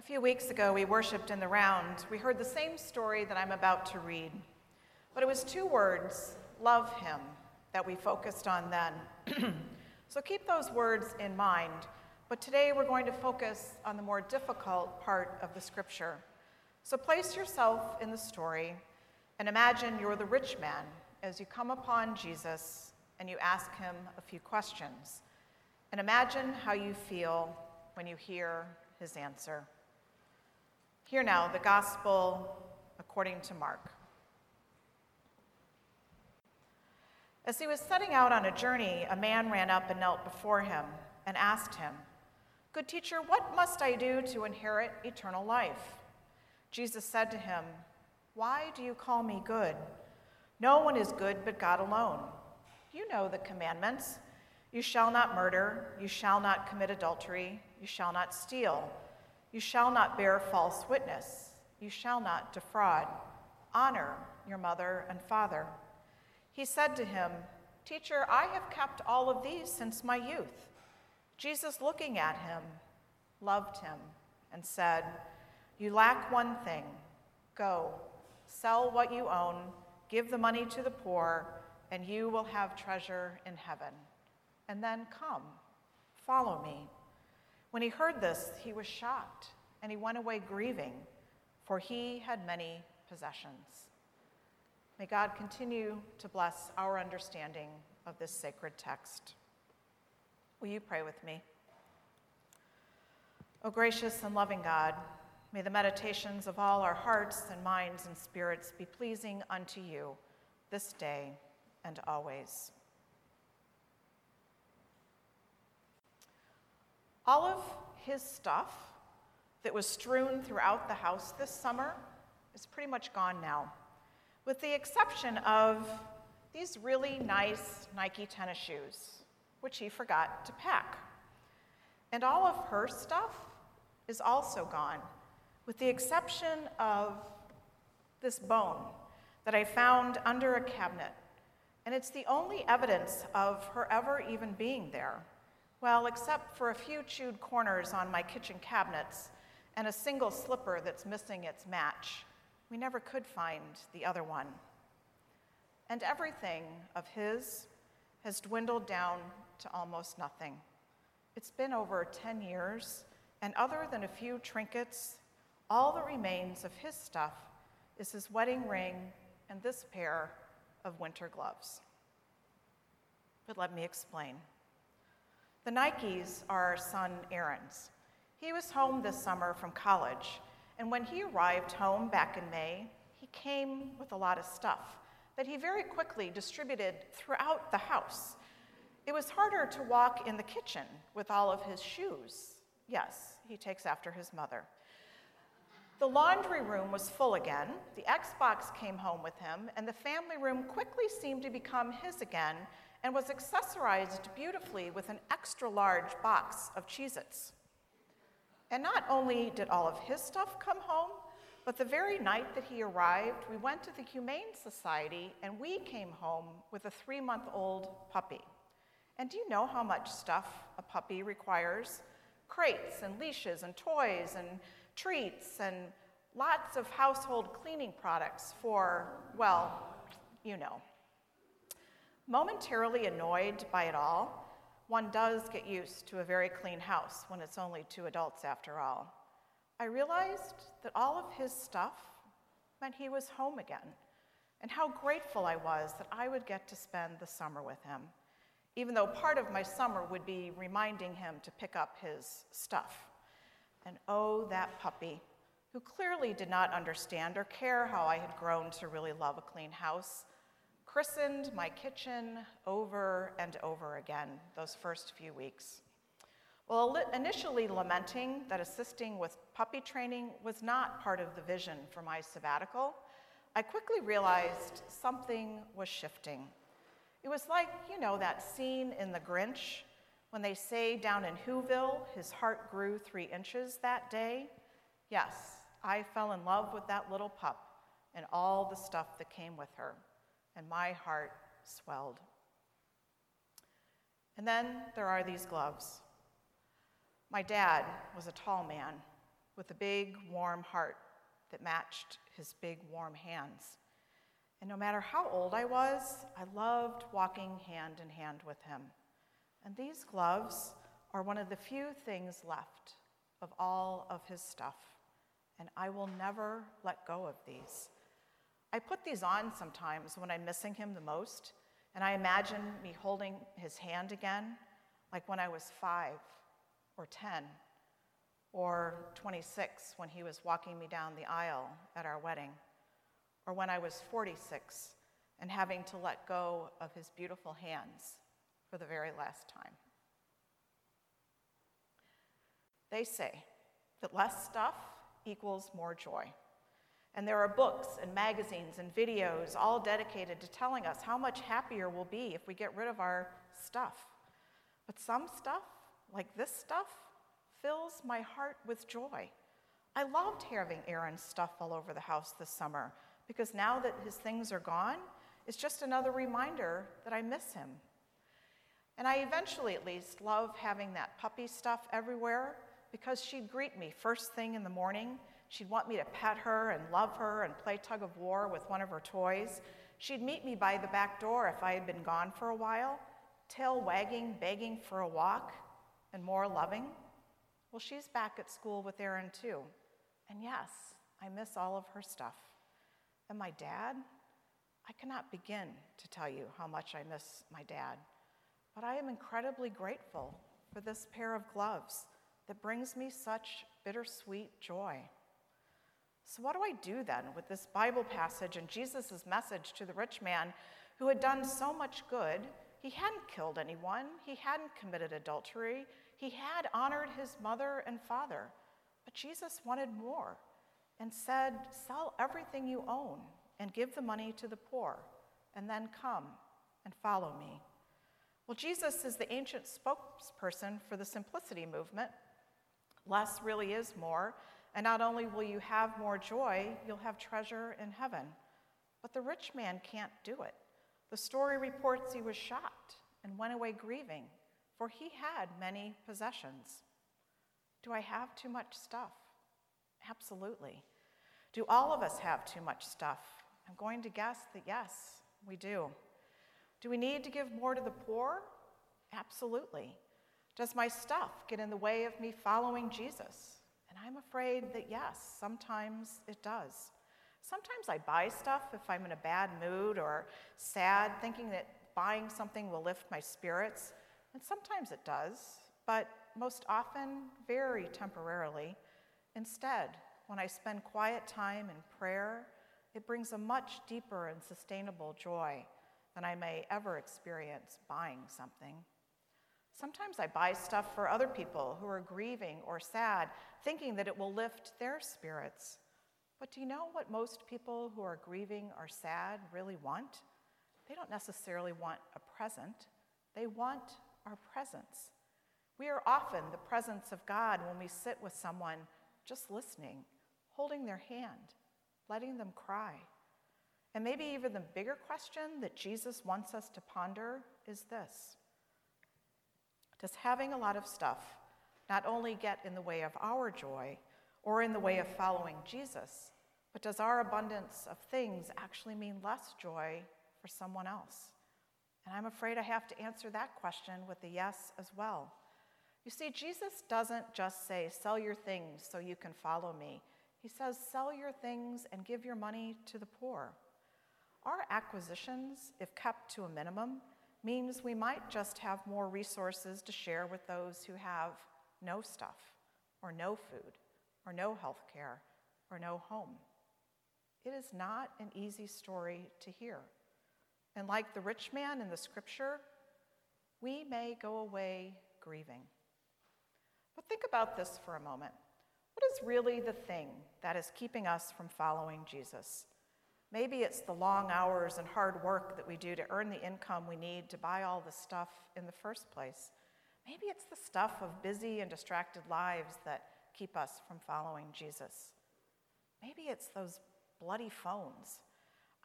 A few weeks ago, we worshiped in the round. We heard the same story that I'm about to read, but it was two words, love him, that we focused on then. So keep those words in mind, but today we're going to focus on the more difficult part of the scripture. So place yourself in the story and imagine you're the rich man as you come upon Jesus and you ask him a few questions. And imagine how you feel when you hear his answer. Hear now the gospel according to Mark. As he was setting out on a journey, a man ran up and knelt before him and asked him, "Good teacher, what must I do to inherit eternal life?" Jesus said to him, "Why do you call me good? No one is good but God alone. You know the commandments. You shall not murder. You shall not commit adultery. You shall not steal. You shall not bear false witness. You shall not defraud. Honor your mother and father." He said to him, "Teacher, I have kept all of these since my youth." Jesus, looking at him, loved him and said, "You lack one thing. Go, sell what you own, give the money to the poor, and you will have treasure in heaven. And then come, follow me." When he heard this, he was shocked, and he went away grieving, for he had many possessions. May God continue to bless our understanding of this sacred text. Will you pray with me? O gracious and loving God, may the meditations of all our hearts and minds and spirits be pleasing unto you this day and always. All of his stuff that was strewn throughout the house this summer is pretty much gone now, with the exception of these really nice Nike tennis shoes, which he forgot to pack. And all of her stuff is also gone, with the exception of this bone that I found under a cabinet. And it's the only evidence of her ever even being there. Well, except for a few chewed corners on my kitchen cabinets and a single slipper that's missing its match. We never could find the other one. And everything of his has dwindled down to almost nothing. It's been over 10 years, and other than a few trinkets, all that remains of his stuff is his wedding ring and this pair of winter gloves. But let me explain. The Nikes are our son Aaron's. He was home this summer from college, and when he arrived home back in May, he came with a lot of stuff that he very quickly distributed throughout the house. It was harder to walk in the kitchen with all of his shoes. Yes, he takes after his mother. The laundry room was full again, the Xbox came home with him, and the family room quickly seemed to become his again and was accessorized beautifully with an extra large box of Cheez-Its. And not only did all of his stuff come home, but the very night that he arrived, we went to the Humane Society and we came home with a 3-month-old puppy. And do you know how much stuff a puppy requires? Crates and leashes and toys and treats and lots of household cleaning products for, well, you know. Momentarily annoyed by it all, one does get used to a very clean house when it's only 2 adults after all. I realized that all of his stuff meant he was home again, and how grateful I was that I would get to spend the summer with him, even though part of my summer would be reminding him to pick up his stuff. And oh, that puppy, who clearly did not understand or care how I had grown to really love a clean house, christened my kitchen over and over again those first few weeks. Well, initially lamenting that assisting with puppy training was not part of the vision for my sabbatical, I quickly realized something was shifting. It was like, you know, that scene in The Grinch when they say down in Whoville, his heart grew 3 inches that day. Yes, I fell in love with that little pup and all the stuff that came with her. And my heart swelled. And then there are these gloves. My dad was a tall man with a big, warm heart that matched his big, warm hands. And no matter how old I was, I loved walking hand in hand with him. And these gloves are one of the few things left of all of his stuff, and I will never let go of these. I put these on sometimes when I'm missing him the most, and I imagine me holding his hand again, like when I was 5 or 10 or 26 when he was walking me down the aisle at our wedding, or when I was 46 and having to let go of his beautiful hands for the very last time. They say that less stuff equals more joy. And there are books and magazines and videos all dedicated to telling us how much happier we'll be if we get rid of our stuff. But some stuff, like this stuff, fills my heart with joy. I loved having Aaron's stuff all over the house this summer, because now that his things are gone, it's just another reminder that I miss him. And I eventually, at least, love having that puppy stuff everywhere, because she'd greet me first thing in the morning. She'd want me to pet her and love her and play tug-of-war with one of her toys. She'd meet me by the back door if I had been gone for a while, tail wagging, begging for a walk, and more loving. Well, she's back at school with Aaron, too. And yes, I miss all of her stuff. And my dad? I cannot begin to tell you how much I miss my dad. But I am incredibly grateful for this pair of gloves that brings me such bittersweet joy. So what do I do then with this Bible passage and Jesus' message to the rich man who had done so much good? He hadn't killed anyone. He hadn't committed adultery. He had honored his mother and father. But Jesus wanted more and said, "Sell everything you own and give the money to the poor, and then come and follow me." Well, Jesus is the ancient spokesperson for the simplicity movement. Less really is more. And not only will you have more joy, you'll have treasure in heaven. But the rich man can't do it. The story reports he was shocked and went away grieving, for he had many possessions. Do I have too much stuff? Absolutely. Do all of us have too much stuff? I'm going to guess that yes, we do. Do we need to give more to the poor? Absolutely. Does my stuff get in the way of me following Jesus? And I'm afraid that yes, sometimes it does. Sometimes I buy stuff if I'm in a bad mood or sad, thinking that buying something will lift my spirits. And sometimes it does, but most often, very temporarily. Instead, when I spend quiet time in prayer, it brings a much deeper and sustainable joy than I may ever experience buying something. Sometimes I buy stuff for other people who are grieving or sad, thinking that it will lift their spirits. But do you know what most people who are grieving or sad really want? They don't necessarily want a present. They want our presence. We are often the presence of God when we sit with someone just listening, holding their hand, letting them cry. And maybe even the bigger question that Jesus wants us to ponder is this. Does having a lot of stuff not only get in the way of our joy or in the way of following Jesus, but does our abundance of things actually mean less joy for someone else? And I'm afraid I have to answer that question with a yes as well. You see, Jesus doesn't just say, "Sell your things so you can follow me." He says, "Sell your things and give your money to the poor." Our acquisitions, if kept to a minimum, means we might just have more resources to share with those who have no stuff, or no food, or no health care, or no home. It is not an easy story to hear. And like the rich man in the scripture, we may go away grieving. But think about this for a moment. What is really the thing that is keeping us from following Jesus? Maybe it's the long hours and hard work that we do to earn the income we need to buy all the stuff in the first place. Maybe it's the stuff of busy and distracted lives that keep us from following Jesus. Maybe it's those bloody phones.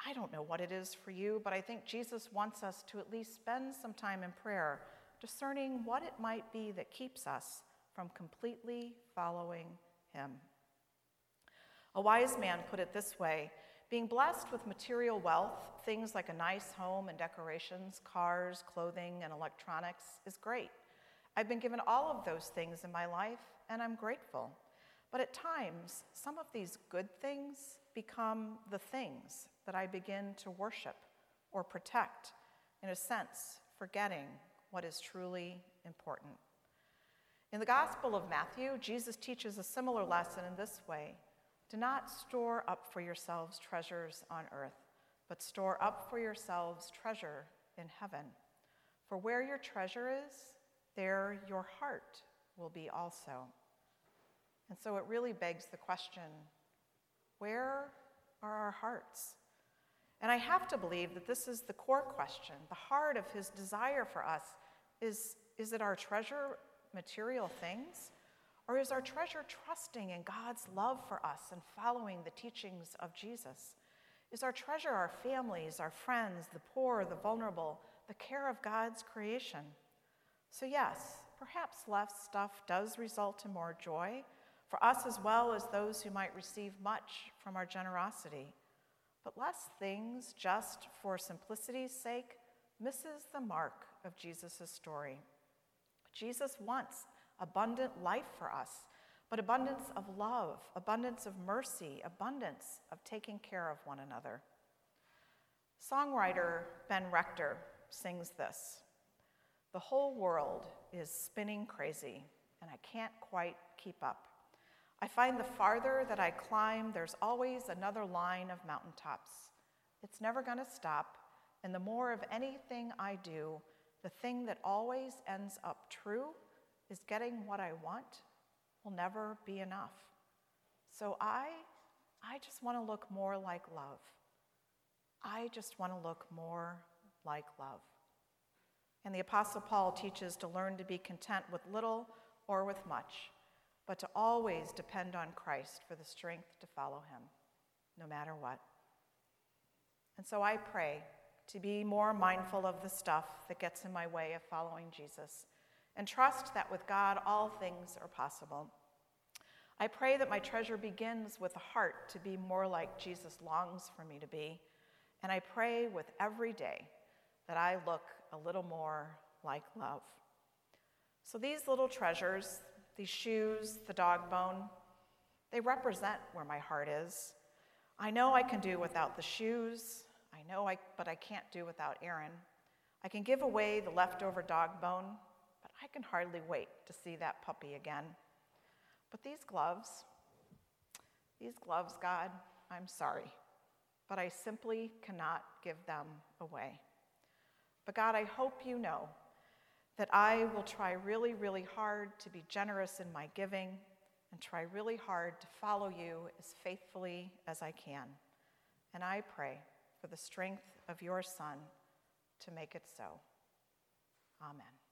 I don't know what it is for you, but I think Jesus wants us to at least spend some time in prayer, discerning what it might be that keeps us from completely following him. A wise man put it this way: being blessed with material wealth, things like a nice home and decorations, cars, clothing, and electronics, is great. I've been given all of those things in my life, and I'm grateful. But at times, some of these good things become the things that I begin to worship or protect, in a sense, forgetting what is truly important. In the Gospel of Matthew, Jesus teaches a similar lesson in this way: do not store up for yourselves treasures on earth, but store up for yourselves treasure in heaven. For where your treasure is, there your heart will be also. And so it really begs the question, where are our hearts? And I have to believe that this is the core question. The heart of his desire for us is it our treasure material things? Or is our treasure trusting in God's love for us and following the teachings of Jesus? Is our treasure our families, our friends, the poor, the vulnerable, the care of God's creation? So yes, perhaps less stuff does result in more joy for us as well as those who might receive much from our generosity. But less things, just for simplicity's sake, misses the mark of Jesus' story. Jesus wants abundant life for us, but abundance of love, abundance of mercy, abundance of taking care of one another. Songwriter Ben Rector sings this: "The whole world is spinning crazy, and I can't quite keep up. I find the farther that I climb, there's always another line of mountaintops. It's never going to stop, and the more of anything I do, the thing that always ends up true is getting what I want will never be enough. So I just want to look more like love. I just want to look more like love." And the Apostle Paul teaches to learn to be content with little or with much, but to always depend on Christ for the strength to follow him, no matter what. And so I pray to be more mindful of the stuff that gets in my way of following Jesus, and trust that with God, all things are possible. I pray that my treasure begins with a heart to be more like Jesus longs for me to be, and I pray with every day that I look a little more like love. So these little treasures, these shoes, the dog bone, they represent where my heart is. I know I can do without the shoes, but I can't do without Aaron. I can give away the leftover dog bone, but I can hardly wait to see that puppy again. But these gloves, God, I'm sorry, but I simply cannot give them away. But God, I hope you know that I will try really, really hard to be generous in my giving and try really hard to follow you as faithfully as I can. And I pray for the strength of your Son to make it so. Amen.